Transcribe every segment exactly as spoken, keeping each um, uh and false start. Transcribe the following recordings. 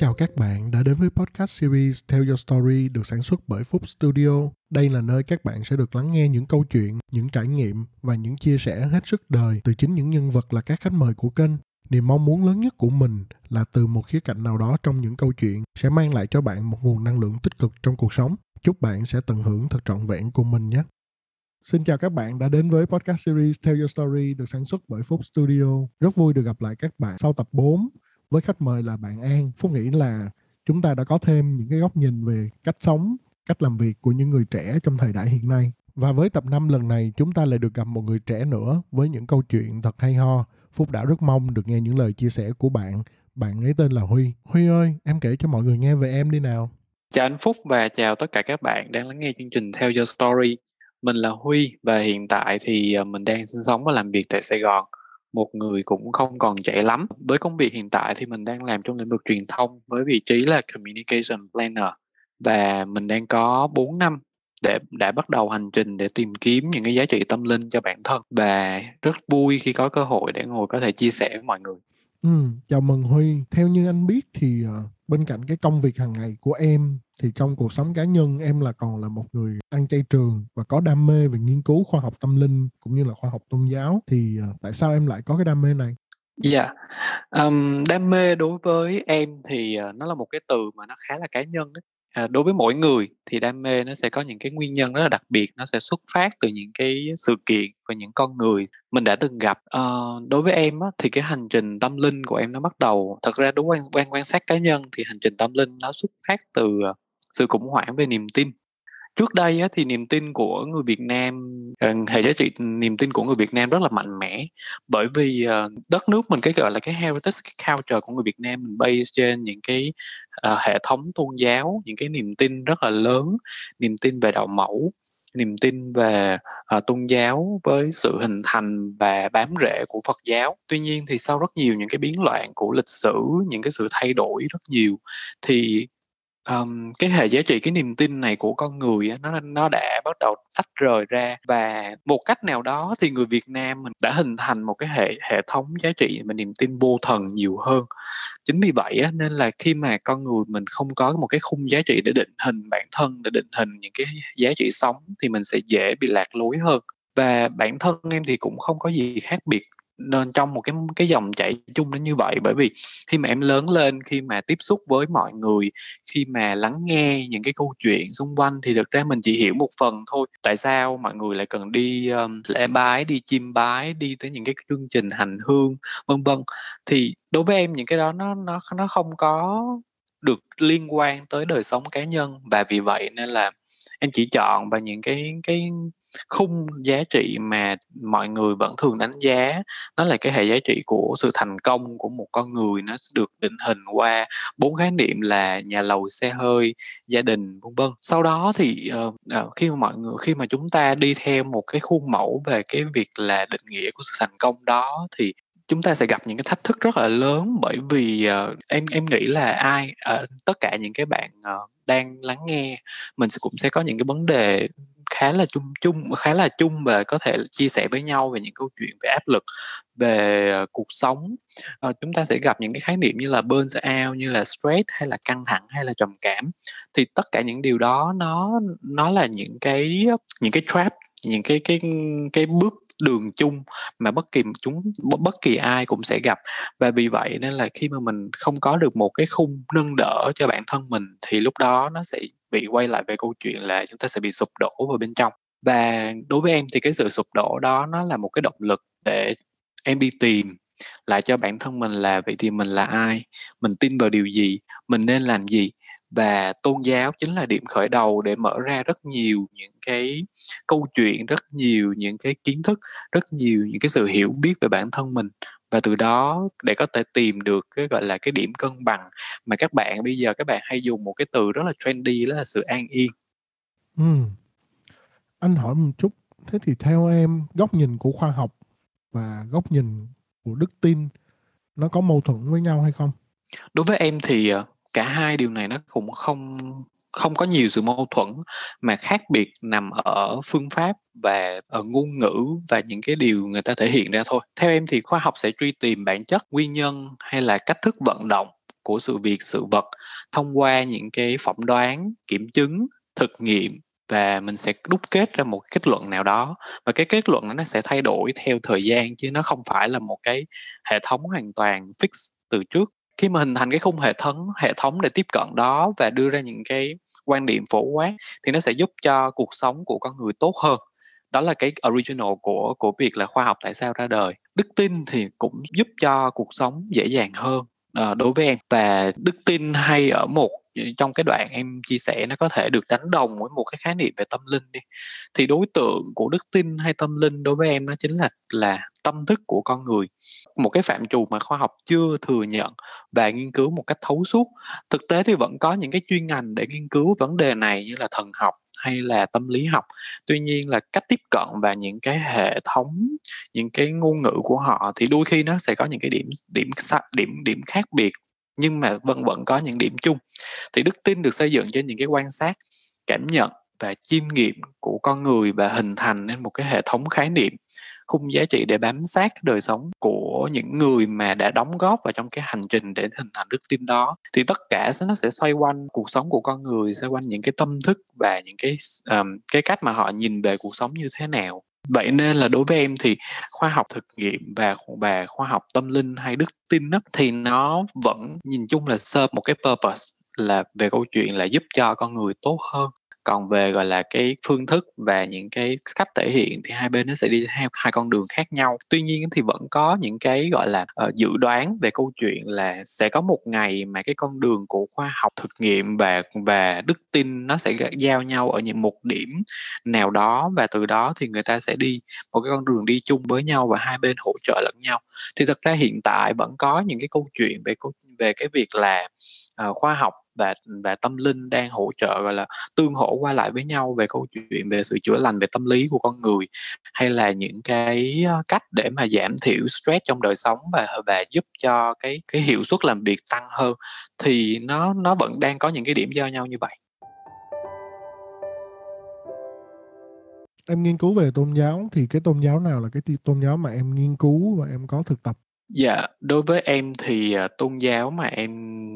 chào các bạn đã đến với podcast series Tell Your Story được sản xuất bởi Phúc Studio. Đây là nơi các bạn sẽ được lắng nghe những câu chuyện, những trải nghiệm và những chia sẻ hết sức đời từ chính những nhân vật là các khách mời của kênh. Niềm mong muốn lớn nhất của mình là từ một khía cạnh nào đó trong những câu chuyện sẽ mang lại cho bạn một nguồn năng lượng tích cực trong cuộc sống. Chúc bạn sẽ tận hưởng thật trọn vẹn của mình nhé. Xin chào các bạn đã đến với podcast series Tell Your Story được sản xuất bởi Phúc Studio. Rất vui được gặp lại các bạn sau tập bốn. Với khách mời là bạn An. Phúc nghĩ là chúng ta đã có thêm những cái góc nhìn về cách sống, cách làm việc của những người trẻ trong thời đại hiện nay. Và với tập năm lần này, chúng ta lại được gặp một người trẻ nữa với những câu chuyện thật hay ho. Phúc đã rất mong được nghe những lời chia sẻ của bạn. Bạn ấy tên là Huy. Huy ơi, em kể cho mọi người nghe về em đi nào. Chào anh Phúc và chào tất cả các bạn đang lắng nghe chương trình Tell Your Story. Mình là Huy và hiện tại thì mình đang sinh sống và làm việc tại Sài Gòn. Một người cũng không còn trẻ lắm. Với công việc hiện tại thì mình đang làm trong lĩnh vực truyền thông với vị trí là Communication Planner. Và mình đang có bốn năm để đã bắt đầu hành trình để tìm kiếm những cái giá trị tâm linh cho bản thân. Và rất vui khi có cơ hội để ngồi có thể chia sẻ với mọi người. Ừ, chào mừng Huy. Theo như anh biết thì bên cạnh cái công việc hàng ngày của em thì trong cuộc sống cá nhân em là còn là một người ăn chay trường và có đam mê về nghiên cứu khoa học tâm linh cũng như là khoa học tôn giáo. Thì tại sao em lại có cái đam mê này? Dạ, yeah. um, đam mê đối với em thì nó là một cái từ mà nó khá là cá nhân ấy. À, đối với mỗi người thì đam mê nó sẽ có những cái nguyên nhân rất là đặc biệt. Nó sẽ xuất phát từ những cái sự kiện và những con người mình đã từng gặp. à, Đối với em á, thì cái hành trình tâm linh của em nó bắt đầu. Thật ra đối với quan, quan sát cá nhân thì hành trình tâm linh nó xuất phát từ sự khủng hoảng về niềm tin. Trước đây á, thì niềm tin của người Việt Nam, hệ giá trị niềm tin của người Việt Nam rất là mạnh mẽ. Bởi vì đất nước mình cái gọi là cái heritage, cái culture của người Việt Nam mình base trên những cái uh, hệ thống tôn giáo, những cái niềm tin rất là lớn. Niềm tin về đạo mẫu, niềm tin về uh, tôn giáo với sự hình thành và bám rễ của Phật giáo. Tuy nhiên thì sau rất nhiều những cái biến loạn của lịch sử, những cái sự thay đổi rất nhiều thì Um, cái hệ giá trị, cái niềm tin này của con người nó, nó đã bắt đầu tách rời ra. Và một cách nào đó thì người Việt Nam mình đã hình thành một cái hệ, hệ thống giá trị và niềm tin vô thần nhiều hơn. Chính vì vậy nên là khi mà con người mình không có một cái khung giá trị để định hình bản thân, để định hình những cái giá trị sống thì mình sẽ dễ bị lạc lối hơn. Và bản thân em thì cũng không có gì khác biệt nên trong một cái cái dòng chảy chung nó như vậy. Bởi vì khi mà em lớn lên, khi mà tiếp xúc với mọi người, khi mà lắng nghe những cái câu chuyện xung quanh thì thực ra mình chỉ hiểu một phần thôi. Tại sao mọi người lại cần đi um, lễ bái, đi chiêm bái, đi tới những cái chương trình hành hương vân vân. Thì đối với em những cái đó nó nó nó không có được liên quan tới đời sống cá nhân, và vì vậy nên là em chỉ chọn vào những cái cái khung giá trị mà mọi người vẫn thường đánh giá. Nó là cái hệ giá trị của sự thành công của một con người. Nó được định hình qua bốn khái niệm là nhà lầu, xe hơi, gia đình, vân vân. Sau đó thì uh, khi mà mọi người, khi mà chúng ta đi theo một cái khuôn mẫu về cái việc là định nghĩa của sự thành công đó thì chúng ta sẽ gặp những cái thách thức rất là lớn. Bởi vì uh, em em nghĩ là ai uh, tất cả những cái bạn uh, đang lắng nghe mình sẽ, cũng sẽ có những cái vấn đề khá là chung chung khá là chung và có thể chia sẻ với nhau về những câu chuyện về áp lực, về uh, cuộc sống. Uh, chúng ta sẽ gặp những cái khái niệm như là burnout, như là stress, hay là căng thẳng, hay là trầm cảm. Thì tất cả những điều đó nó nó là những cái những cái trap, những cái cái cái bước đường chung mà bất kỳ chúng bất kỳ ai cũng sẽ gặp. Và vì vậy nên là khi mà mình không có được một cái khung nâng đỡ cho bản thân mình thì lúc đó nó sẽ bị quay lại về câu chuyện là chúng ta sẽ bị sụp đổ vào bên trong. Và đối với em thì cái sự sụp đổ đó nó là một cái động lực để em đi tìm lại cho bản thân mình là vậy thì mình là ai, mình tin vào điều gì, mình nên làm gì. Và tôn giáo chính là điểm khởi đầu để mở ra rất nhiều những cái câu chuyện, rất nhiều những cái kiến thức, rất nhiều những cái sự hiểu biết về bản thân mình. Và từ đó để có thể tìm được cái gọi là cái điểm cân bằng mà các bạn bây giờ các bạn hay dùng một cái từ rất là trendy, đó là sự an yên. Ừ. Anh hỏi một chút, thế thì theo em góc nhìn của khoa học và góc nhìn của đức tin nó có mâu thuẫn với nhau hay không? Đối với em thì cả hai điều này nó cũng không không có nhiều sự mâu thuẫn, mà khác biệt nằm ở phương pháp và ở ngôn ngữ và những cái điều người ta thể hiện ra thôi. Theo em thì khoa học sẽ truy tìm bản chất, nguyên nhân hay là cách thức vận động của sự việc, sự vật thông qua những cái phỏng đoán, kiểm chứng, thực nghiệm, và mình sẽ đúc kết ra một cái kết luận nào đó. Và cái kết luận đó nó sẽ thay đổi theo thời gian, chứ nó không phải là một cái hệ thống hoàn toàn fix từ trước. Khi mà hình thành cái khung hệ thống, hệ thống để tiếp cận đó và đưa ra những cái quan điểm phổ quát thì nó sẽ giúp cho cuộc sống của con người tốt hơn. Đó là cái original của, của việc là khoa học tại sao ra đời. Đức tin thì cũng giúp cho cuộc sống dễ dàng hơn à, đối với em. Và đức tin hay ở một trong cái đoạn em chia sẻ nó có thể được đánh đồng với một cái khái niệm về tâm linh đi. Thì đối tượng của đức tin hay tâm linh đối với em nó chính là, là tâm thức của con người. Một cái phạm trù mà khoa học chưa thừa nhận và nghiên cứu một cách thấu suốt. Thực tế thì vẫn có những cái chuyên ngành để nghiên cứu vấn đề này như là thần học hay là tâm lý học. Tuy nhiên là cách tiếp cận và những cái hệ thống, những cái ngôn ngữ của họ thì đôi khi nó sẽ có những cái điểm điểm điểm điểm khác biệt, nhưng mà vẫn vẫn có những điểm chung. Thì đức tin được xây dựng trên những cái quan sát, cảm nhận và chiêm nghiệm của con người và hình thành nên một cái hệ thống khái niệm, khung giá trị để bám sát đời sống của những người mà đã đóng góp vào trong cái hành trình để hình thành đức tin đó. Thì tất cả nó sẽ xoay quanh cuộc sống của con người, xoay quanh những cái tâm thức và những cái um, cái cách mà họ nhìn về cuộc sống như thế nào. Vậy nên là đối với em thì khoa học thực nghiệm và, và khoa học tâm linh hay đức tin đó, thì nó vẫn nhìn chung là serve một cái purpose là về câu chuyện là giúp cho con người tốt hơn. Còn về gọi là cái phương thức và những cái cách thể hiện thì hai bên nó sẽ đi theo hai con đường khác nhau. Tuy nhiên thì vẫn có những cái gọi là uh, dự đoán về câu chuyện là sẽ có một ngày mà cái con đường của khoa học thực nghiệm và, và đức tin nó sẽ giao nhau ở những một điểm nào đó, và từ đó thì người ta sẽ đi một cái con đường đi chung với nhau và hai bên hỗ trợ lẫn nhau. Thì thật ra hiện tại vẫn có những cái câu chuyện về, về cái việc là uh, khoa học Và, và tâm linh đang hỗ trợ, gọi là tương hỗ qua lại với nhau về câu chuyện về sự chữa lành về tâm lý của con người, hay là những cái cách để mà giảm thiểu stress trong đời sống và, và giúp cho cái, cái hiệu suất làm việc tăng hơn. Thì nó, nó vẫn đang có những cái điểm giao nhau như vậy. Em nghiên cứu về tôn giáo thì cái tôn giáo nào là cái tôn giáo mà em nghiên cứu và em có thực tập? Dạ, yeah, đối với em thì uh, tôn giáo mà em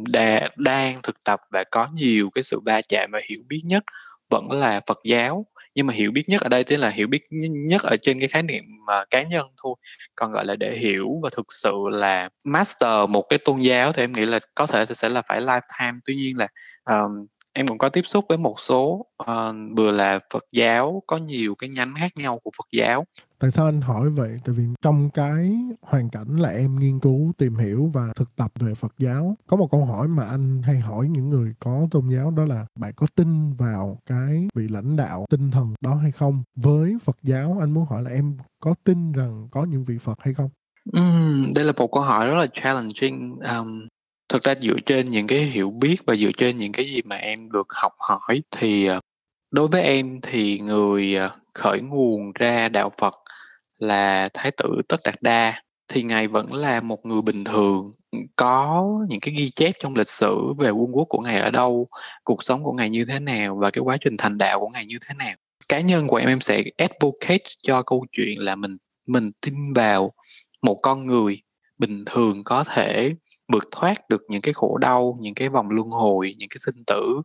đa, đang thực tập và có nhiều cái sự va chạm và hiểu biết nhất vẫn là Phật giáo. Nhưng mà hiểu biết nhất ở đây tức là hiểu biết nhất ở trên cái khái niệm uh, cá nhân thôi. Còn gọi là để hiểu và thực sự là master một cái tôn giáo thì em nghĩ là có thể sẽ là phải lifetime. Tuy nhiên là um, em cũng có tiếp xúc với một số uh, vừa là Phật giáo, có nhiều cái nhánh khác nhau của Phật giáo. Tại sao anh hỏi vậy? Tại vì trong cái hoàn cảnh là em nghiên cứu, tìm hiểu và thực tập về Phật giáo, có một câu hỏi mà anh hay hỏi những người có tôn giáo đó là bạn có tin vào cái vị lãnh đạo tinh thần đó hay không? Với Phật giáo, anh muốn hỏi là em có tin rằng có những vị Phật hay không? Uhm, đây là một câu hỏi rất là challenging. Um... Thực ra dựa trên những cái hiểu biết và dựa trên những cái gì mà em được học hỏi thì đối với em thì người khởi nguồn ra đạo Phật là Thái tử Tất Đạt Đa. Thì Ngài vẫn là một người bình thường, có những cái ghi chép trong lịch sử về vương quốc của Ngài ở đâu, cuộc sống của Ngài như thế nào và cái quá trình thành đạo của Ngài như thế nào. Cá nhân của em em sẽ advocate cho câu chuyện là mình, mình tin vào một con người bình thường có thể vượt thoát được những cái khổ đau, những cái vòng luân hồi, những cái sinh tử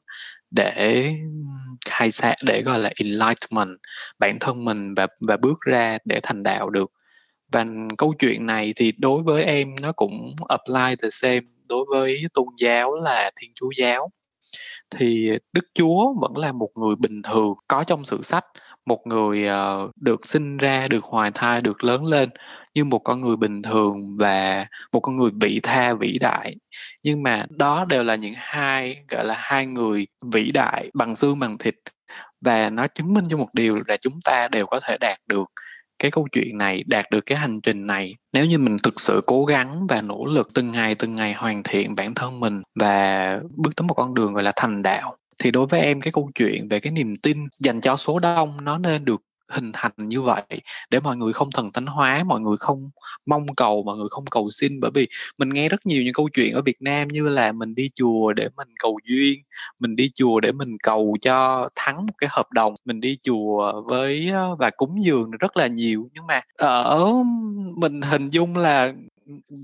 để khai sáng, để gọi là enlightenment bản thân mình và, và bước ra để thành đạo được. Và câu chuyện này thì đối với em nó cũng apply the same đối với tôn giáo là Thiên Chúa giáo. Thì Đức Chúa vẫn là một người bình thường có trong sử sách, một người uh, được sinh ra, được hoài thai, được lớn lên như một con người bình thường và một con người vị tha vĩ đại. Nhưng mà đó đều là những hai, gọi là hai người vĩ đại bằng xương bằng thịt, và nó chứng minh cho một điều là chúng ta đều có thể đạt được cái câu chuyện này, đạt được cái hành trình này nếu như mình thực sự cố gắng và nỗ lực từng ngày từng ngày hoàn thiện bản thân mình và bước tới một con đường gọi là thành đạo. Thì đối với em cái câu chuyện về cái niềm tin dành cho số đông nó nên được hình thành như vậy để mọi người không thần thánh hóa, mọi người không mong cầu, mọi người không cầu xin. Bởi vì mình nghe rất nhiều những câu chuyện ở Việt Nam như là mình đi chùa để mình cầu duyên, mình đi chùa để mình cầu cho thắng một cái hợp đồng, mình đi chùa với và cúng dường rất là nhiều. Nhưng mà ở mình hình dung là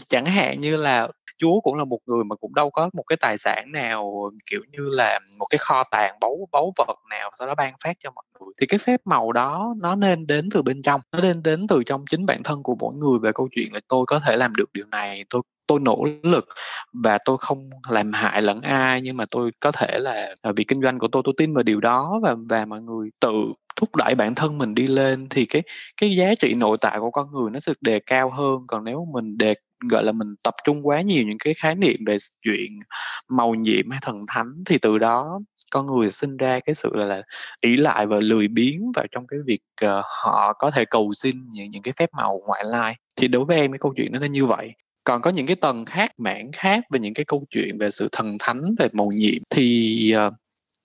chẳng hạn như là Chúa cũng là một người mà cũng đâu có một cái tài sản nào kiểu như là một cái kho tàng báu báu vật nào sau đó ban phát cho mọi người. Thì cái phép màu đó nó nên đến từ bên trong, nó nên đến từ trong chính bản thân của mỗi người, về câu chuyện là tôi có thể làm được điều này, tôi tôi nỗ lực và tôi không làm hại lẫn ai, nhưng mà tôi có thể là vì kinh doanh của tôi tôi tin vào điều đó, và và mọi người tự thúc đẩy bản thân mình đi lên thì cái cái giá trị nội tại của con người nó sẽ được đề cao hơn. Còn nếu mình đề gọi là mình tập trung quá nhiều những cái khái niệm về chuyện màu nhiệm hay thần thánh thì từ đó con người sinh ra cái sự là, là ỷ lại và lười biếng vào trong cái việc uh, họ có thể cầu xin những những cái phép màu ngoại lai. Thì đối với em cái câu chuyện nó là như vậy. Còn có những cái tầng khác, mảng khác về những cái câu chuyện về sự thần thánh, về mầu nhiệm thì uh,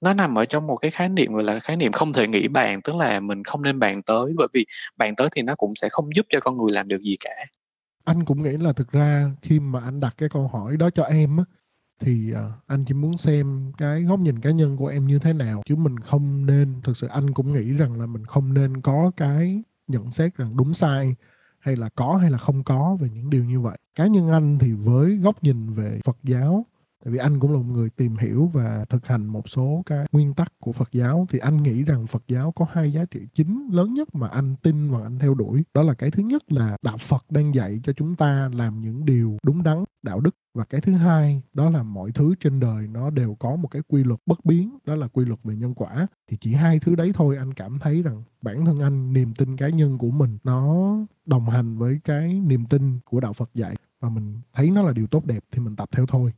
nó nằm ở trong một cái khái niệm gọi là khái niệm không thể nghĩ bàn, tức là mình không nên bàn tới, bởi vì bàn tới thì nó cũng sẽ không giúp cho con người làm được gì cả. Anh cũng nghĩ là thực ra khi mà anh đặt cái câu hỏi đó cho em á, thì anh chỉ muốn xem cái góc nhìn cá nhân của em như thế nào, chứ mình không nên, thực sự anh cũng nghĩ rằng là mình không nên có cái nhận xét rằng đúng sai hay là có hay là không có về những điều như vậy. Cá nhân anh thì với góc nhìn về Phật giáo, tại vì anh cũng là một người tìm hiểu và thực hành một số cái nguyên tắc của Phật giáo, thì anh nghĩ rằng Phật giáo có hai giá trị chính lớn nhất mà anh tin và anh theo đuổi. Đó là cái thứ nhất là đạo Phật đang dạy cho chúng ta làm những điều đúng đắn, đạo đức. Và cái thứ hai đó là mọi thứ trên đời nó đều có một cái quy luật bất biến, đó là quy luật về nhân quả. Thì chỉ hai thứ đấy thôi anh cảm thấy rằng bản thân anh, niềm tin cá nhân của mình nó đồng hành với cái niềm tin của đạo Phật dạy, và mình thấy nó là điều tốt đẹp thì mình tập theo thôi.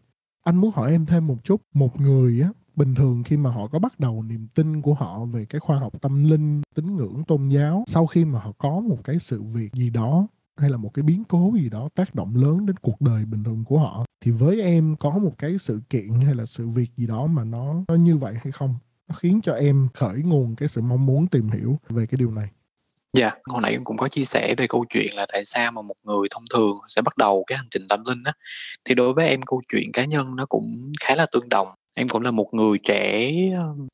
Anh muốn hỏi em thêm một chút, một người á, bình thường khi mà họ có bắt đầu niềm tin của họ về cái khoa học tâm linh, tín ngưỡng, tôn giáo, sau khi mà họ có một cái sự việc gì đó hay là một cái biến cố gì đó tác động lớn đến cuộc đời bình thường của họ, thì với em có một cái sự kiện hay là sự việc gì đó mà nó, nó như vậy hay không? Nó khiến cho em khởi nguồn cái sự mong muốn tìm hiểu về cái điều này. Dạ, yeah. Hồi nãy em cũng có chia sẻ về câu chuyện là tại sao mà một người thông thường sẽ bắt đầu cái hành trình tâm linh á. Thì đối với em câu chuyện cá nhân nó cũng khá là tương đồng. Em cũng là một người trẻ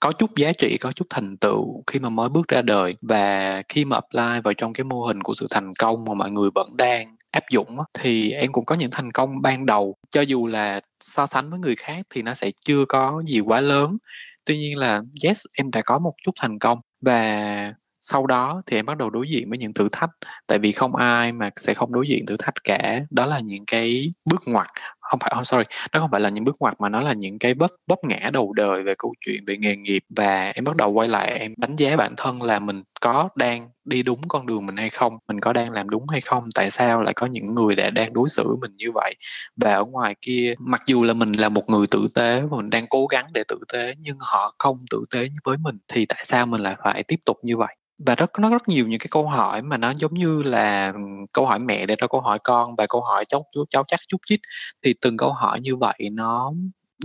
có chút giá trị, có chút thành tựu khi mà mới bước ra đời. Và khi mà apply vào trong cái mô hình của sự thành công mà mọi người vẫn đang áp dụng á, thì em cũng có những thành công ban đầu. Cho dù là so sánh với người khác thì nó sẽ chưa có gì quá lớn. Tuy nhiên là yes, em đã có một chút thành công. Và sau đó thì em bắt đầu đối diện với những thử thách, tại vì không ai mà sẽ không đối diện thử thách cả. Đó là những cái bước ngoặt, không phải, oh sorry, nó không phải là những bước ngoặt mà nó là những cái bấp, bấp ngã đầu đời về câu chuyện về nghề nghiệp. Và em bắt đầu quay lại, em đánh giá bản thân là mình có đang đi đúng con đường mình hay không, mình có đang làm đúng hay không, tại sao lại có những người đã đang đối xử mình như vậy. Và ở ngoài kia, mặc dù là mình là một người tử tế và mình đang cố gắng để tử tế, nhưng họ không tử tế với mình, thì tại sao mình lại phải tiếp tục như vậy? Và rất nó rất nhiều những cái câu hỏi mà nó giống như là câu hỏi mẹ để ra câu hỏi con, và câu hỏi cháu cháu chắc chút chít. Thì từng câu hỏi như vậy nó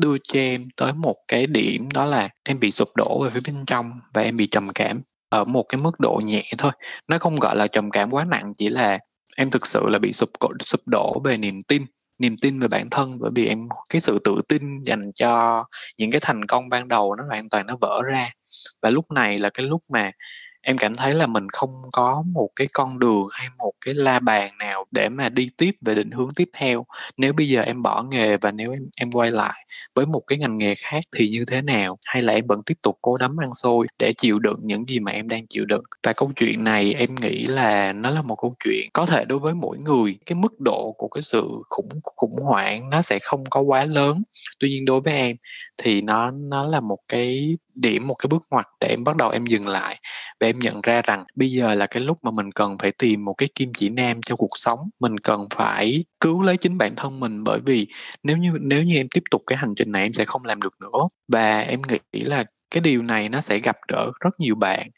đưa cho em tới một cái điểm, đó là em bị sụp đổ về phía bên trong và em bị trầm cảm ở một cái mức độ nhẹ thôi. Nó không gọi là trầm cảm quá nặng, chỉ là em thực sự là bị sụp sụp đổ về niềm tin niềm tin về bản thân, bởi vì em cái sự tự tin dành cho những cái thành công ban đầu nó hoàn toàn nó vỡ ra. Và lúc này là cái lúc mà em cảm thấy là mình không có một cái con đường hay một cái la bàn nào để mà đi tiếp về định hướng tiếp theo. Nếu bây giờ em bỏ nghề và nếu em, em quay lại với một cái ngành nghề khác thì như thế nào? Hay là em vẫn tiếp tục cố đấm ăn xôi để chịu đựng những gì mà em đang chịu đựng? Và câu chuyện này em nghĩ là nó là một câu chuyện có thể đối với mỗi người cái mức độ của cái sự khủng, khủng hoảng nó sẽ không có quá lớn. Tuy nhiên đối với em thì nó, nó là một cái điểm, một cái bước ngoặt để em bắt đầu em dừng lại. Và em nhận ra rằng bây giờ là cái lúc mà mình cần phải tìm một cái kim chỉ nam cho cuộc sống. Mình cần phải cứu lấy chính bản thân mình, bởi vì nếu như, nếu như em tiếp tục cái hành trình này em sẽ không làm được nữa. Và em nghĩ là cái điều này nó sẽ gặp gỡ rất nhiều bạn.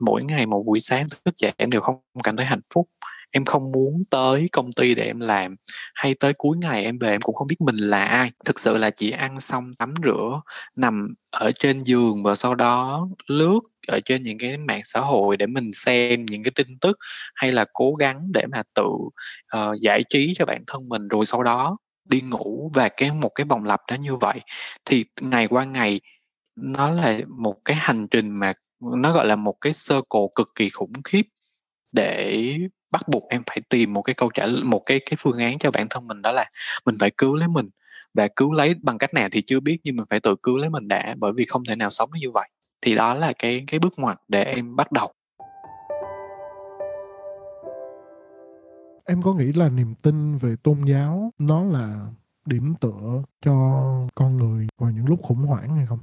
Mỗi ngày một buổi sáng thức dậy em đều không cảm thấy hạnh phúc. Em không muốn tới công ty để em làm, hay tới cuối ngày em về em cũng không biết mình là ai. Thực sự là chỉ ăn xong tắm rửa, nằm ở trên giường và sau đó lướt ở trên những cái mạng xã hội để mình xem những cái tin tức, hay là cố gắng để mà tự uh, giải trí cho bản thân mình rồi sau đó đi ngủ. Và cái một cái vòng lặp đó như vậy thì ngày qua ngày nó là một cái hành trình mà nó gọi là một cái circle cực kỳ khủng khiếp để bắt buộc em phải tìm một cái câu trả một cái cái phương án cho bản thân mình, đó là mình phải cứu lấy mình, và cứu lấy bằng cách nào thì chưa biết, nhưng mình phải tự cứu lấy mình đã, bởi vì không thể nào sống như vậy. Thì đó là cái cái bước ngoặt để em bắt đầu. Em có nghĩ là niềm tin về tôn giáo nó là điểm tựa cho con người vào những lúc khủng hoảng hay không?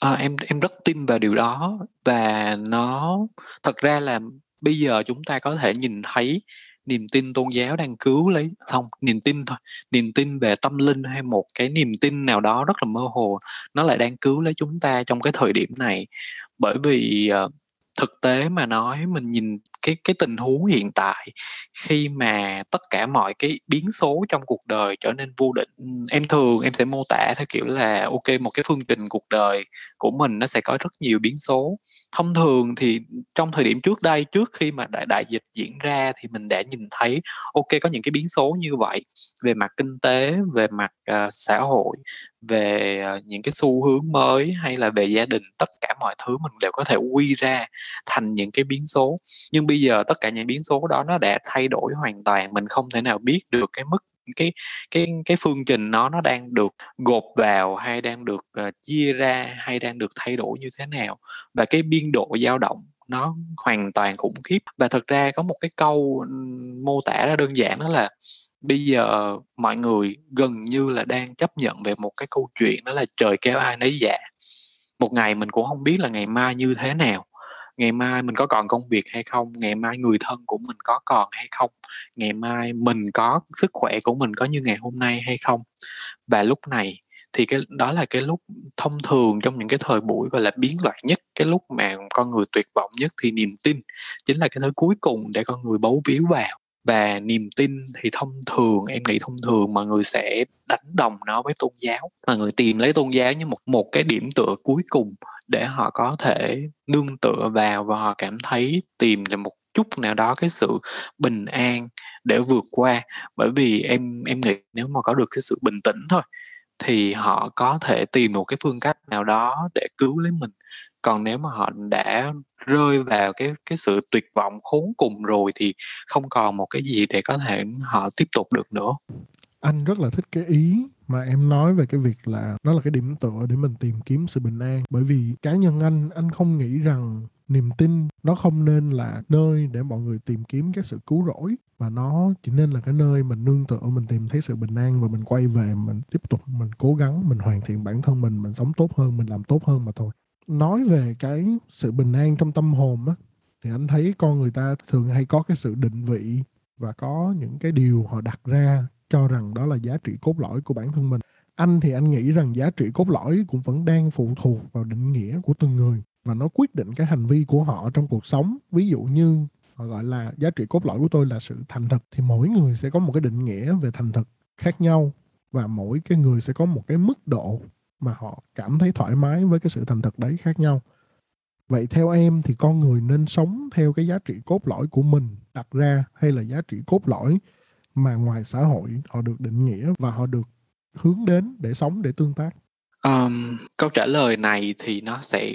À, em em rất tin vào điều đó, và nó thật ra là bây giờ chúng ta có thể nhìn thấy niềm tin tôn giáo đang cứu lấy không niềm tin thôi niềm tin về tâm linh hay một cái niềm tin nào đó rất là mơ hồ, nó lại đang cứu lấy chúng ta trong cái thời điểm này. Bởi vì uh, thực tế mà nói, mình nhìn cái cái tình huống hiện tại khi mà tất cả mọi cái biến số trong cuộc đời trở nên vô định. Em thường em sẽ mô tả theo kiểu là ok, một cái phương trình cuộc đời của mình nó sẽ có rất nhiều biến số. Thông thường thì trong thời điểm trước đây, trước khi mà đại, đại dịch diễn ra, thì mình đã nhìn thấy ok, có những cái biến số như vậy về mặt kinh tế, về mặt uh, xã hội, về uh, những cái xu hướng mới hay là về gia đình. Tất cả mọi thứ mình đều có thể quy ra thành những cái biến số. Nhưng bây giờ tất cả những biến số đó nó đã thay đổi hoàn toàn. Mình không thể nào biết được cái mức cái cái cái phương trình nó nó đang được gộp vào hay đang được uh, chia ra hay đang được thay đổi như thế nào, và cái biên độ dao động nó hoàn toàn khủng khiếp. Và thật ra có một cái câu mô tả ra đơn giản, đó là bây giờ mọi người gần như là đang chấp nhận về một cái câu chuyện, đó là trời kêu ai nấy dạ. Một ngày mình cũng không biết là ngày mai như thế nào, ngày mai mình có còn công việc hay không, ngày mai người thân của mình có còn hay không, ngày mai mình có sức khỏe của mình có như ngày hôm nay hay không. Và lúc này thì cái đó là cái lúc thông thường trong những cái thời buổi gọi là biến loạn nhất, cái lúc mà con người tuyệt vọng nhất, thì niềm tin chính là cái thứ cuối cùng để con người bấu víu vào. Và niềm tin thì thông thường, em nghĩ thông thường mọi người sẽ đánh đồng nó với tôn giáo. Mọi người tìm lấy tôn giáo như một, một cái điểm tựa cuối cùng để họ có thể nương tựa vào, và họ cảm thấy tìm được một chút nào đó cái sự bình an để vượt qua. Bởi vì em em nghĩ nếu mà có được cái sự bình tĩnh thôi thì họ có thể tìm một cái phương cách nào đó để cứu lấy mình. Còn nếu mà họ đã rơi vào cái, cái sự tuyệt vọng khốn cùng rồi thì không còn một cái gì để có thể họ tiếp tục được nữa. Anh rất là thích cái ý mà em nói về cái việc là nó là cái điểm tựa để mình tìm kiếm sự bình an. Bởi vì cá nhân anh, anh không nghĩ rằng niềm tin nó không nên là nơi để mọi người tìm kiếm cái sự cứu rỗi, mà nó chỉ nên là cái nơi mình nương tựa, mình tìm thấy sự bình an và mình quay về, mình tiếp tục, mình cố gắng, mình hoàn thiện bản thân mình, mình sống tốt hơn, mình làm tốt hơn mà thôi. Nói về cái sự bình an trong tâm hồn á, thì anh thấy con người ta thường hay có cái sự định vị và có những cái điều họ đặt ra cho rằng đó là giá trị cốt lõi của bản thân mình. Anh thì anh nghĩ rằng giá trị cốt lõi cũng vẫn đang phụ thuộc vào định nghĩa của từng người, và nó quyết định cái hành vi của họ trong cuộc sống. Ví dụ như họ gọi là giá trị cốt lõi của tôi là sự thành thật, thì mỗi người sẽ có một cái định nghĩa về thành thật khác nhau, và mỗi cái người sẽ có một cái mức độ mà họ cảm thấy thoải mái với cái sự thành thật đấy khác nhau. Vậy theo em thì con người nên sống theo cái giá trị cốt lõi của mình đặt ra, hay là giá trị cốt lõi mà ngoài xã hội họ được định nghĩa và họ được hướng đến để sống, để tương tác? Um, câu trả lời này thì nó sẽ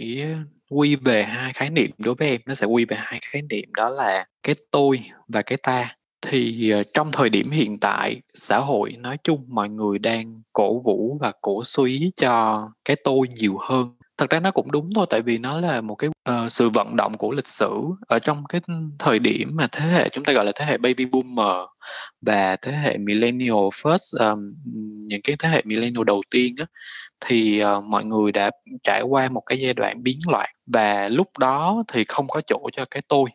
quy về hai khái niệm. Đối với em, nó sẽ quy về hai khái niệm, đó là cái tôi và cái ta. Thì trong thời điểm hiện tại, xã hội nói chung mọi người đang cổ vũ và cổ suý cho cái tôi nhiều hơn. Thật ra nó cũng đúng thôi, tại vì nó là một cái uh, sự vận động của lịch sử. Ở trong cái thời điểm mà thế hệ, chúng ta gọi là thế hệ baby boomer và thế hệ millennial first, um, những cái thế hệ millennial đầu tiên á, thì uh, mọi người đã trải qua một cái giai đoạn biến loạn. Và lúc đó thì không có chỗ cho cái tôi,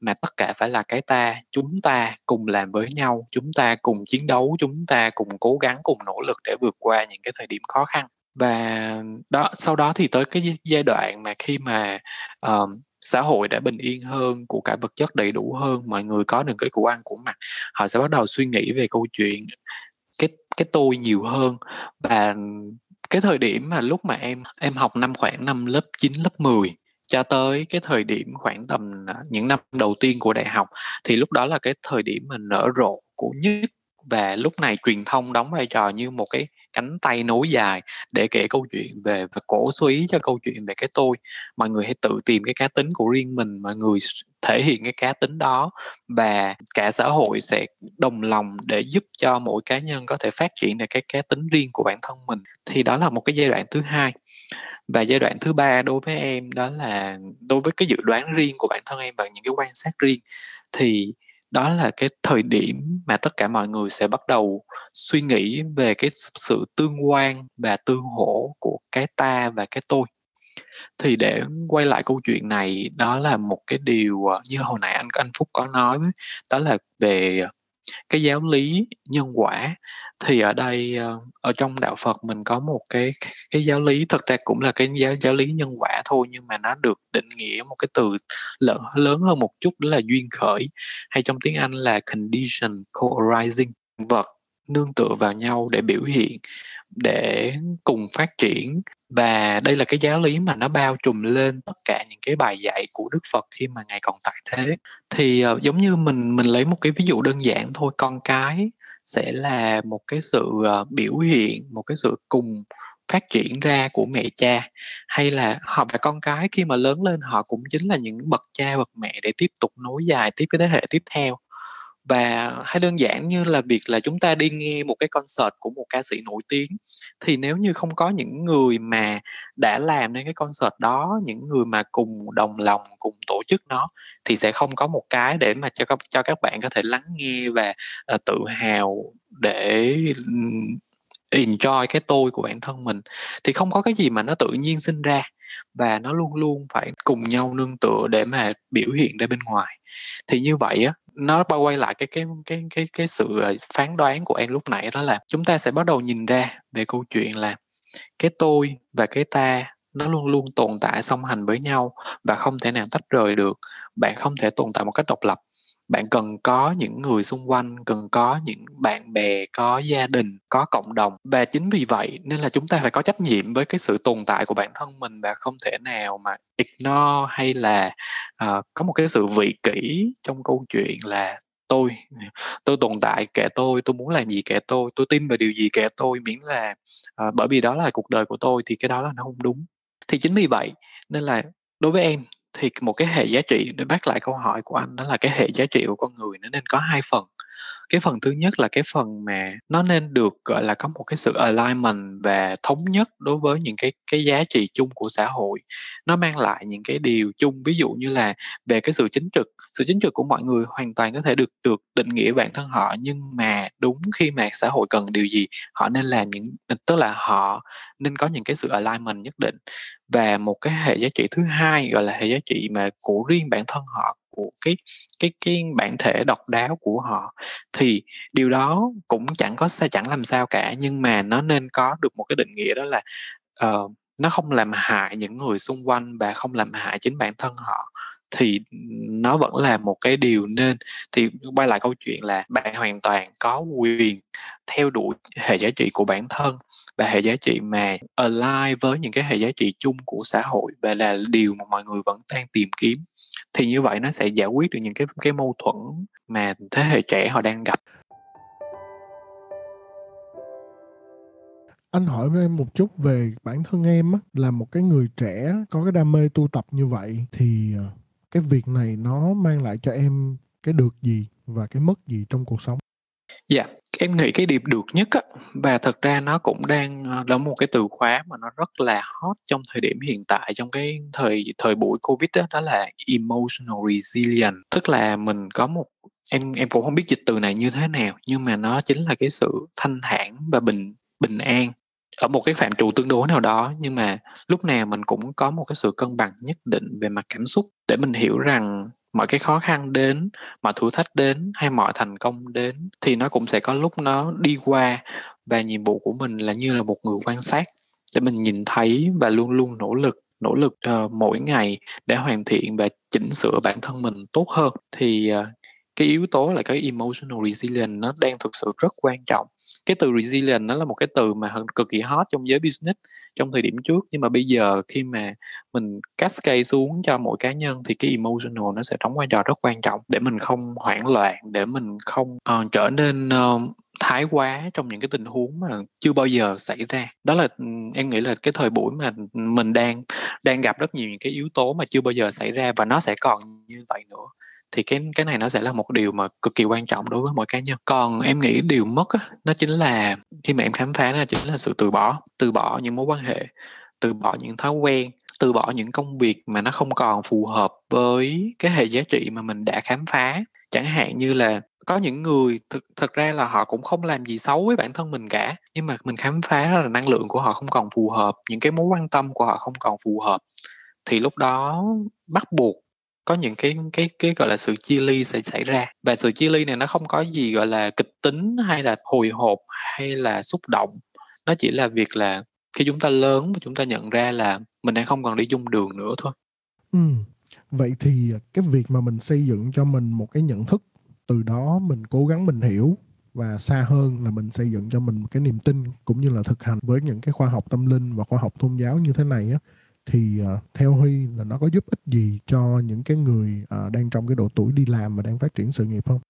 mà tất cả phải là cái ta. Chúng ta cùng làm với nhau, chúng ta cùng chiến đấu, chúng ta cùng cố gắng, cùng nỗ lực để vượt qua những cái thời điểm khó khăn. Và đó, sau đó thì tới cái giai đoạn mà khi mà uh, xã hội đã bình yên hơn, của cải vật chất đầy đủ hơn, mọi người có được cái củ ăn củ mặc, họ sẽ bắt đầu suy nghĩ về câu chuyện cái, cái tôi nhiều hơn. Và cái thời điểm mà lúc mà em em học năm khoảng năm lớp chín, lớp mười cho tới cái thời điểm khoảng tầm những năm đầu tiên của đại học, thì lúc đó là cái thời điểm mà nở rộ của nhất. Và lúc này truyền thông đóng vai trò như một cái cánh tay nối dài để kể câu chuyện về và cổ suý cho câu chuyện về cái tôi. Mọi người hãy tự tìm cái cá tính của riêng mình, mọi người thể hiện cái cá tính đó và cả xã hội sẽ đồng lòng để giúp cho mỗi cá nhân có thể phát triển được cái cá tính riêng của bản thân mình. Thì đó là một cái giai đoạn thứ hai. Và giai đoạn thứ ba đối với em đó là đối với cái dự đoán riêng của bản thân em và những cái quan sát riêng, thì đó là cái thời điểm mà tất cả mọi người sẽ bắt đầu suy nghĩ về cái sự tương quan và tương hỗ của cái ta và cái tôi. Thì để quay lại câu chuyện này, đó là một cái điều như hồi nãy anh, anh Phúc có nói, đó là về cái giáo lý nhân quả. Thì ở đây, ở trong đạo Phật mình có một cái, cái giáo lý, thật ra cũng là cái giáo, giáo lý nhân quả thôi, nhưng mà nó được định nghĩa một cái từ lớn, lớn hơn một chút, đó là duyên khởi, hay trong tiếng Anh là condition co-arising. Vật nương tựa vào nhau để biểu hiện, để cùng phát triển. Và đây là cái giáo lý mà nó bao trùm lên tất cả những cái bài dạy của Đức Phật khi mà Ngài còn tại thế. Thì uh, giống như mình mình lấy một cái ví dụ đơn giản thôi, con cái sẽ là một cái sự uh, biểu hiện, một cái sự cùng phát triển ra của mẹ cha, hay là họ và con cái khi mà lớn lên họ cũng chính là những bậc cha bậc mẹ để tiếp tục nối dài tiếp cái thế hệ tiếp theo. Và hay đơn giản như là việc là chúng ta đi nghe một cái concert của một ca sĩ nổi tiếng, thì nếu như không có những người mà đã làm nên cái concert đó, những người mà cùng đồng lòng, cùng tổ chức nó, thì sẽ không có một cái để mà cho, cho các bạn có thể lắng nghe và uh, tự hào để enjoy cái tôi của bản thân mình. Thì không có cái gì mà nó tự nhiên sinh ra, và nó luôn luôn phải cùng nhau nương tựa để mà biểu hiện ra bên ngoài. Thì như vậy á, nó bao quay lại cái cái cái cái cái sự phán đoán của em lúc nãy, đó là chúng ta sẽ bắt đầu nhìn ra về câu chuyện là cái tôi và cái ta nó luôn luôn tồn tại song hành với nhau và không thể nào tách rời được. Bạn không thể tồn tại một cách độc lập. Bạn cần có những người xung quanh, cần có những bạn bè, có gia đình, có cộng đồng. Và chính vì vậy nên là chúng ta phải có trách nhiệm với cái sự tồn tại của bản thân mình, và không thể nào mà ignore hay là uh, có một cái sự vị kỷ trong câu chuyện là tôi tôi tồn tại kệ tôi, tôi muốn làm gì kệ tôi, tôi tin về điều gì kệ tôi, miễn là uh, bởi vì đó là cuộc đời của tôi, thì cái đó là nó không đúng. Thì chính vì vậy nên là đối với em thì một cái hệ giá trị, để bác lại câu hỏi của anh, đó là cái hệ giá trị của con người nó nên có hai phần. Cái phần thứ nhất là cái phần mà nó nên được gọi là có một cái sự alignment và thống nhất đối với những cái, cái giá trị chung của xã hội. Nó mang lại những cái điều chung, ví dụ như là về cái sự chính trực. Sự chính trực của mọi người hoàn toàn có thể được, được định nghĩa bản thân họ, nhưng mà đúng khi mà xã hội cần điều gì, họ nên làm những, tức là họ nên có những cái sự alignment nhất định. Và một cái hệ giá trị thứ hai gọi là hệ giá trị mà của riêng bản thân họ, của cái, cái, cái bản thể độc đáo của họ. Thì điều đó cũng chẳng có sai, chẳng làm sao cả, nhưng mà nó nên có được một cái định nghĩa, đó là uh, nó không làm hại những người xung quanh và không làm hại chính bản thân họ, thì nó vẫn là một cái điều nên. Thì quay lại câu chuyện là bạn hoàn toàn có quyền theo đuổi hệ giá trị của bản thân và hệ giá trị mà align với những cái hệ giá trị chung của xã hội, và là điều mà mọi người vẫn đang tìm kiếm. Thì như vậy nó sẽ giải quyết được những cái, cái mâu thuẫn mà thế hệ trẻ họ đang gặp. Anh hỏi với em một chút về bản thân em á, là một cái người trẻ có cái đam mê tu tập như vậy, thì cái việc này nó mang lại cho em cái được gì và cái mất gì trong cuộc sống? Dạ, yeah, em nghĩ cái điểm được nhất á, và thật ra nó cũng đang là một cái từ khóa mà nó rất là hot trong thời điểm hiện tại, trong cái thời thời buổi Covid đó, đó là emotional resilience, tức là mình có một, em em cũng không biết dịch từ này như thế nào, nhưng mà nó chính là cái sự thanh thản và bình bình an ở một cái phạm trù tương đối nào đó, nhưng mà lúc nào mình cũng có một cái sự cân bằng nhất định về mặt cảm xúc, để mình hiểu rằng mọi cái khó khăn đến, mọi thử thách đến, hay mọi thành công đến thì nó cũng sẽ có lúc nó đi qua. Và nhiệm vụ của mình là như là một người quan sát, để mình nhìn thấy và luôn luôn nỗ lực nỗ lực uh, mỗi ngày để hoàn thiện và chỉnh sửa bản thân mình tốt hơn. Thì uh, cái yếu tố là cái emotional resilience nó đang thực sự rất quan trọng. Cái từ resilience nó là một cái từ mà cực kỳ hot trong giới business trong thời điểm trước, nhưng mà bây giờ khi mà mình cascade xuống cho mỗi cá nhân thì cái emotional nó sẽ đóng vai trò rất quan trọng, để mình không hoảng loạn, để mình không uh, trở nên uh, thái quá trong những cái tình huống mà chưa bao giờ xảy ra. Đó là em nghĩ là cái thời buổi mà mình đang đang gặp rất nhiều những cái yếu tố mà chưa bao giờ xảy ra, và nó sẽ còn như vậy nữa. Thì cái cái này nó sẽ là một điều mà cực kỳ quan trọng đối với mỗi cá nhân. Còn em nghĩ điều mất á, nó chính là khi mà em khám phá ra chính là sự từ bỏ, từ bỏ những mối quan hệ, từ bỏ những thói quen, từ bỏ những công việc mà nó không còn phù hợp với cái hệ giá trị mà mình đã khám phá. Chẳng hạn như là có những người thực, thực ra là họ cũng không làm gì xấu với bản thân mình cả, nhưng mà mình khám phá ra là năng lượng của họ không còn phù hợp, những cái mối quan tâm của họ không còn phù hợp, thì lúc đó bắt buộc có những cái cái cái gọi là sự chia ly sẽ xảy ra. Và sự chia ly này nó không có gì gọi là kịch tính hay là hồi hộp hay là xúc động, nó chỉ là việc là khi chúng ta lớn và chúng ta nhận ra là mình đang không còn đi chung đường nữa thôi. Ừ. Vậy thì cái việc mà mình xây dựng cho mình một cái nhận thức, từ đó mình cố gắng mình hiểu, và xa hơn là mình xây dựng cho mình một cái niềm tin cũng như là thực hành với những cái khoa học tâm linh và khoa học tôn giáo như thế này á, thì uh, theo Huy là nó có giúp ích gì cho những cái người uh, đang trong cái độ tuổi đi làm và đang phát triển sự nghiệp không?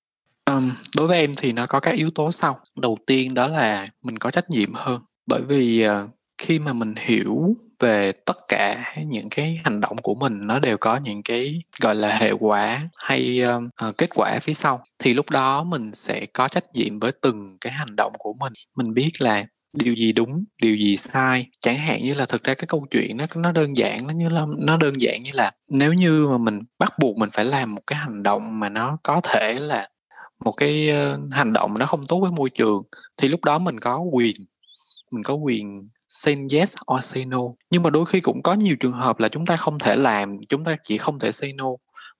Um, đối với em thì nó có các yếu tố sau. Đầu tiên đó là mình có trách nhiệm hơn, bởi vì uh, khi mà mình hiểu về tất cả những cái hành động của mình nó đều có những cái gọi là hệ quả hay uh, kết quả phía sau, thì lúc đó mình sẽ có trách nhiệm với từng cái hành động của mình. Mình biết là điều gì đúng, điều gì sai. Chẳng hạn như là thực ra cái câu chuyện nó, nó đơn giản, nó, như là, nó đơn giản như là nếu như mà mình bắt buộc mình phải làm một cái hành động mà nó có thể là một cái hành động nó không tốt với môi trường, thì lúc đó mình có quyền, mình có quyền say yes or say no. Nhưng mà đôi khi cũng có nhiều trường hợp là chúng ta không thể làm, chúng ta chỉ không thể say no.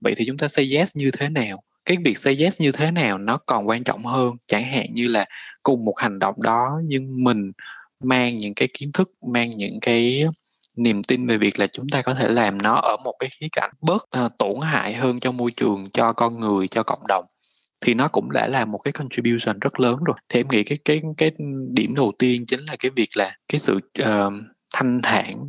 Vậy thì chúng ta say yes như thế nào? Cái việc say yes như thế nào nó còn quan trọng hơn. Chẳng hạn như là cùng một hành động đó, nhưng mình mang những cái kiến thức, mang những cái niềm tin về việc là chúng ta có thể làm nó ở một cái khía cạnh bớt uh, tổn hại hơn cho môi trường, cho con người, cho cộng đồng, thì nó cũng đã là một cái contribution rất lớn rồi. Thì em nghĩ cái cái cái điểm đầu tiên chính là cái việc là cái sự uh, thanh thản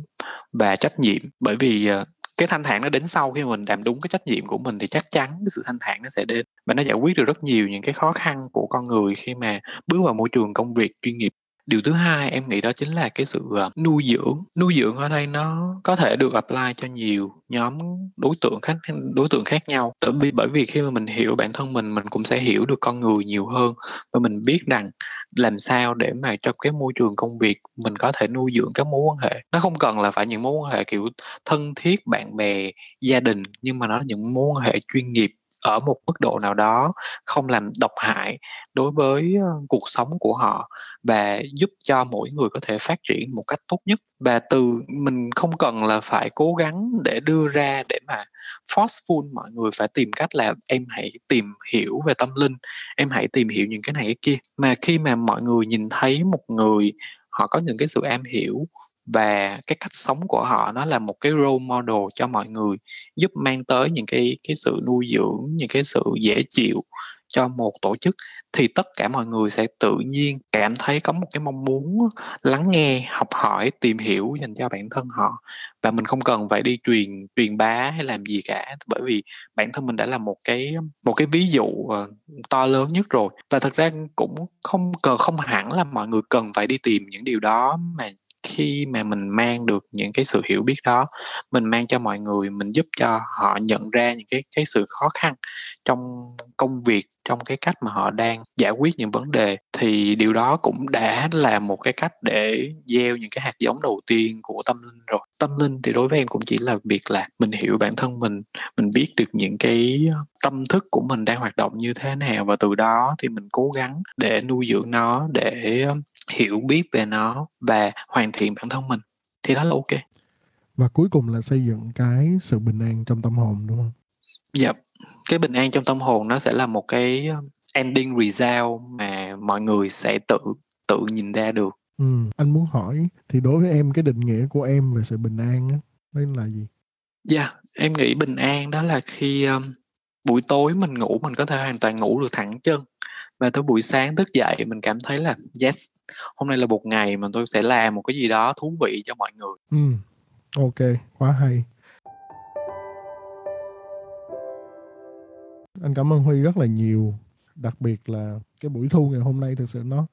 và trách nhiệm. Bởi vì uh, cái thanh thản nó đến sau, khi mình làm đúng cái trách nhiệm của mình thì chắc chắn cái sự thanh thản nó sẽ đến, và nó giải quyết được rất nhiều những cái khó khăn của con người khi mà bước vào môi trường công việc chuyên nghiệp. Điều thứ hai em nghĩ đó chính là cái sự nuôi dưỡng. Nuôi dưỡng ở đây nó có thể được apply cho nhiều nhóm đối tượng khác, đối tượng khác nhau. Bởi vì khi mà mình hiểu bản thân mình, mình cũng sẽ hiểu được con người nhiều hơn, và mình biết rằng làm sao để mà trong cái môi trường công việc mình có thể nuôi dưỡng các mối quan hệ. Nó không cần là phải những mối quan hệ kiểu thân thiết, bạn bè, gia đình, nhưng mà nó là những mối quan hệ chuyên nghiệp ở một mức độ nào đó, không làm độc hại đối với cuộc sống của họ, và giúp cho mỗi người có thể phát triển một cách tốt nhất. Và từ mình không cần là phải cố gắng để đưa ra, để mà forceful mọi người phải tìm cách là em hãy tìm hiểu về tâm linh, em hãy tìm hiểu những cái này cái kia. Mà khi mà mọi người nhìn thấy một người họ có những cái sự am hiểu, và cái cách sống của họ nó là một cái role model cho mọi người, giúp mang tới những cái, cái sự nuôi dưỡng, những cái sự dễ chịu cho một tổ chức, thì tất cả mọi người sẽ tự nhiên cảm thấy có một cái mong muốn lắng nghe, học hỏi, tìm hiểu dành cho bản thân họ. Và mình không cần phải đi truyền truyền bá hay làm gì cả, bởi vì bản thân mình đã là một cái một cái ví dụ to lớn nhất rồi. Và thật ra cũng không cần không hẳn là mọi người cần phải đi tìm những điều đó, mà khi mà mình mang được những cái sự hiểu biết đó, mình mang cho mọi người, mình giúp cho họ nhận ra những cái, cái sự khó khăn trong công việc, trong cái cách mà họ đang giải quyết những vấn đề, thì điều đó cũng đã là một cái cách để gieo những cái hạt giống đầu tiên của tâm linh rồi. Tâm linh thì đối với em cũng chỉ là việc là mình hiểu bản thân mình, mình biết được những cái tâm thức của mình đang hoạt động như thế nào, và từ đó thì mình cố gắng để nuôi dưỡng nó, để hiểu biết về nó và hoàn thiện bản thân mình, thì đó là ok. Và cuối cùng là xây dựng cái sự bình an trong tâm hồn, đúng không? Dạ, yep. Cái bình an trong tâm hồn nó sẽ là một cái ending result mà mọi người sẽ tự tự nhìn ra được. Ừ, anh muốn hỏi thì đối với em, cái định nghĩa của em về sự bình an á, đó là gì? Dạ, yeah, em nghĩ bình an đó là khi um, buổi tối mình ngủ, mình có thể hoàn toàn ngủ được thẳng chân, và tới buổi sáng thức dậy mình cảm thấy là yes, hôm nay là một ngày mà tôi sẽ làm một cái gì đó thú vị cho mọi người. Ừ, ok, quá hay. Anh cảm ơn Huy rất là nhiều đặc biệt là cái buổi thu ngày hôm nay thực sự nó,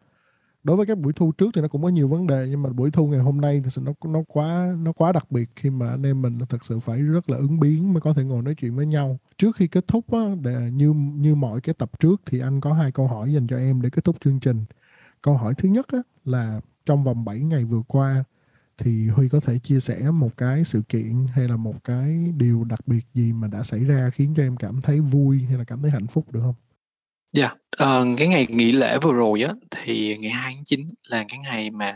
đối với các buổi thu trước thì nó cũng có nhiều vấn đề, nhưng mà buổi thu ngày hôm nay thực sự nó nó quá nó quá đặc biệt khi mà anh em mình thực sự phải rất là ứng biến mới có thể ngồi nói chuyện với nhau. Trước khi kết thúc á, để như như mọi cái tập trước thì anh có hai câu hỏi dành cho em để kết thúc chương trình. Câu hỏi thứ nhất á, là trong vòng bảy ngày vừa qua thì Huy có thể chia sẻ một cái sự kiện hay là một cái điều đặc biệt gì mà đã xảy ra khiến cho em cảm thấy vui hay là cảm thấy hạnh phúc được không? Dạ, yeah, uh, cái ngày nghỉ lễ vừa rồi á, thì ngày hai tháng chín là cái ngày mà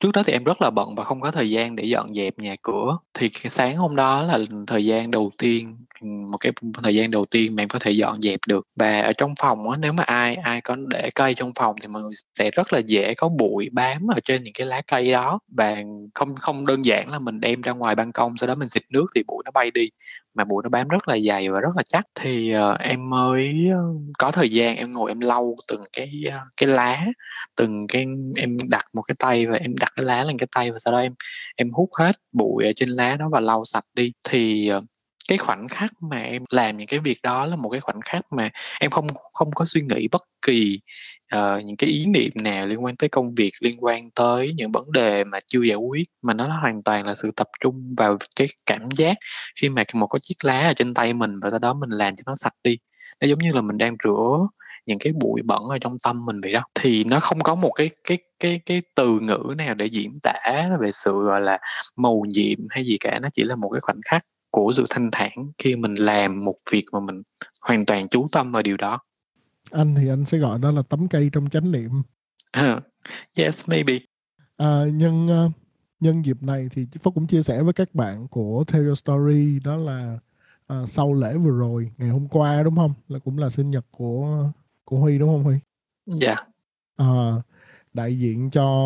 trước đó thì em rất là bận và không có thời gian để dọn dẹp nhà cửa. Thì cái sáng hôm đó là thời gian đầu tiên, một cái thời gian đầu tiên mà em có thể dọn dẹp được. Và ở trong phòng á, nếu mà ai ai có để cây trong phòng thì mọi người sẽ rất là dễ có bụi bám ở trên những cái lá cây đó. Và không, không đơn giản là mình đem ra ngoài ban công, sau đó mình xịt nước thì bụi nó bay đi, mà bụi nó bám rất là dày và rất là chắc. Thì uh, em mới uh, có thời gian em ngồi em lau từng cái uh, cái lá, từng cái, em đặt một cái tay và em đặt cái lá lên cái tay, và sau đó em em hút hết bụi ở trên lá đó và lau sạch đi. Thì uh, cái khoảnh khắc mà em làm những cái việc đó là một cái khoảnh khắc mà em không không có suy nghĩ bất kỳ uh, những cái ý niệm nào liên quan tới công việc, liên quan tới những vấn đề mà chưa giải quyết, mà nó hoàn toàn là sự tập trung vào cái cảm giác khi mà một cái chiếc lá ở trên tay mình và sau đó mình làm cho nó sạch đi. Nó giống như là mình đang rửa những cái bụi bẩn ở trong tâm mình vậy đó. Thì nó không có một cái cái cái cái từ ngữ nào để diễn tả về sự gọi là mầu nhiệm hay gì cả, nó chỉ là một cái khoảnh khắc của sự thanh thản khi mình làm một việc mà mình hoàn toàn chú tâm vào điều đó. Anh thì anh sẽ gọi đó là tấm cây trong chánh niệm. Uh, yes, maybe. À, nhân, nhân dịp này thì Phúc cũng chia sẻ với các bạn của Tell Your Story, đó là à, sau lễ vừa rồi, ngày hôm qua đúng không? Là cũng là sinh nhật của, của Huy đúng không Huy? Dạ. Yeah. À, đại diện cho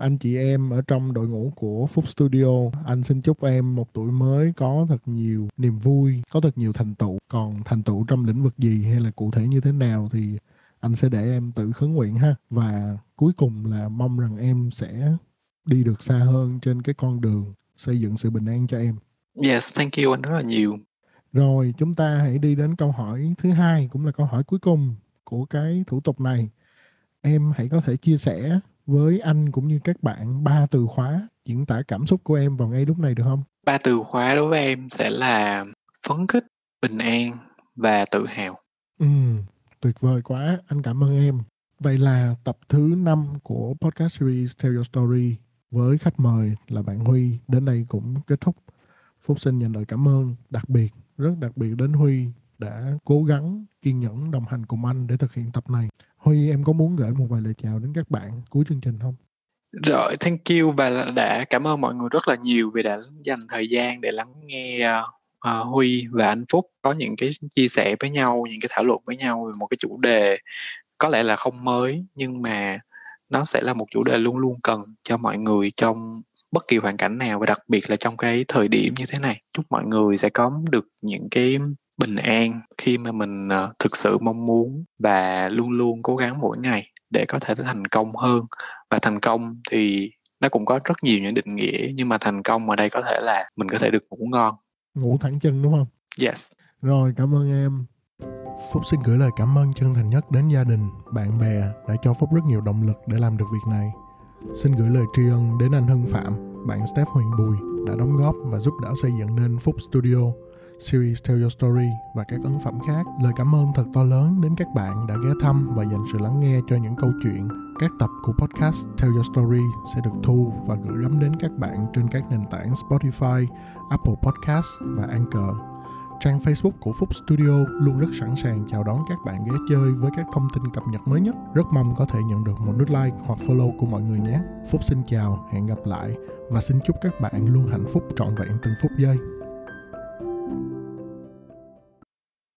anh chị em ở trong đội ngũ của Phúc Studio, anh xin chúc em một tuổi mới có thật nhiều niềm vui, có thật nhiều thành tựu. Còn thành tựu trong lĩnh vực gì hay là cụ thể như thế nào thì anh sẽ để em tự khấn nguyện ha. Và cuối cùng là mong rằng em sẽ đi được xa hơn trên cái con đường xây dựng sự bình an cho em. Yes, thank you anh rất là nhiều. Rồi chúng ta hãy đi đến câu hỏi thứ hai, cũng là câu hỏi cuối cùng của cái thủ tục này. Em hãy có thể chia sẻ với anh cũng như các bạn ba từ khóa diễn tả cảm xúc của em vào ngay lúc này được không? Ba từ khóa đối với em sẽ là phấn khích, bình an và tự hào. Ừ, tuyệt vời quá, anh cảm ơn em. Vậy là tập thứ năm của podcast series Tell Your Story với khách mời là bạn Huy đến đây cũng kết thúc. Phúc xin nhận lời cảm ơn đặc biệt, rất đặc biệt đến Huy đã cố gắng kiên nhẫn đồng hành cùng anh để thực hiện tập này. Huy, em có muốn gửi một vài lời chào đến các bạn cuối chương trình không? Rồi, thank you và đã cảm ơn mọi người rất là nhiều vì đã dành thời gian để lắng nghe uh, Huy và anh Phúc có những cái chia sẻ với nhau, những cái thảo luận với nhau về một cái chủ đề có lẽ là không mới, nhưng mà nó sẽ là một chủ đề luôn luôn cần cho mọi người trong bất kỳ hoàn cảnh nào và đặc biệt là trong cái thời điểm như thế này. Chúc mọi người sẽ có được những cái bình an khi mà mình thực sự mong muốn và luôn luôn cố gắng mỗi ngày để có thể thành công hơn. Và thành công thì nó cũng có rất nhiều những định nghĩa, nhưng mà thành công ở đây có thể là mình có thể được ngủ ngon, ngủ thẳng chân đúng không? Yes. Rồi, cảm ơn em. Phúc xin gửi lời cảm ơn chân thành nhất đến gia đình, bạn bè đã cho Phúc rất nhiều động lực để làm được việc này. Xin gửi lời tri ân đến anh Hưng Phạm, bạn Steph Hoàng Bùi đã đóng góp và giúp đỡ xây dựng nên Phúc Studio, series Tell Your Story và các ấn phẩm khác. Lời cảm ơn thật to lớn đến các bạn đã ghé thăm và dành sự lắng nghe cho những câu chuyện. Các tập của podcast Tell Your Story sẽ được thu và gửi gắm đến các bạn trên các nền tảng Spotify, Apple Podcast và Anchor. Trang Facebook của Phúc Studio luôn rất sẵn sàng chào đón các bạn ghé chơi với các thông tin cập nhật mới nhất. Rất mong có thể nhận được một nút like hoặc follow của mọi người nhé. Phúc xin chào, hẹn gặp lại và xin chúc các bạn luôn hạnh phúc trọn vẹn từng phút giây.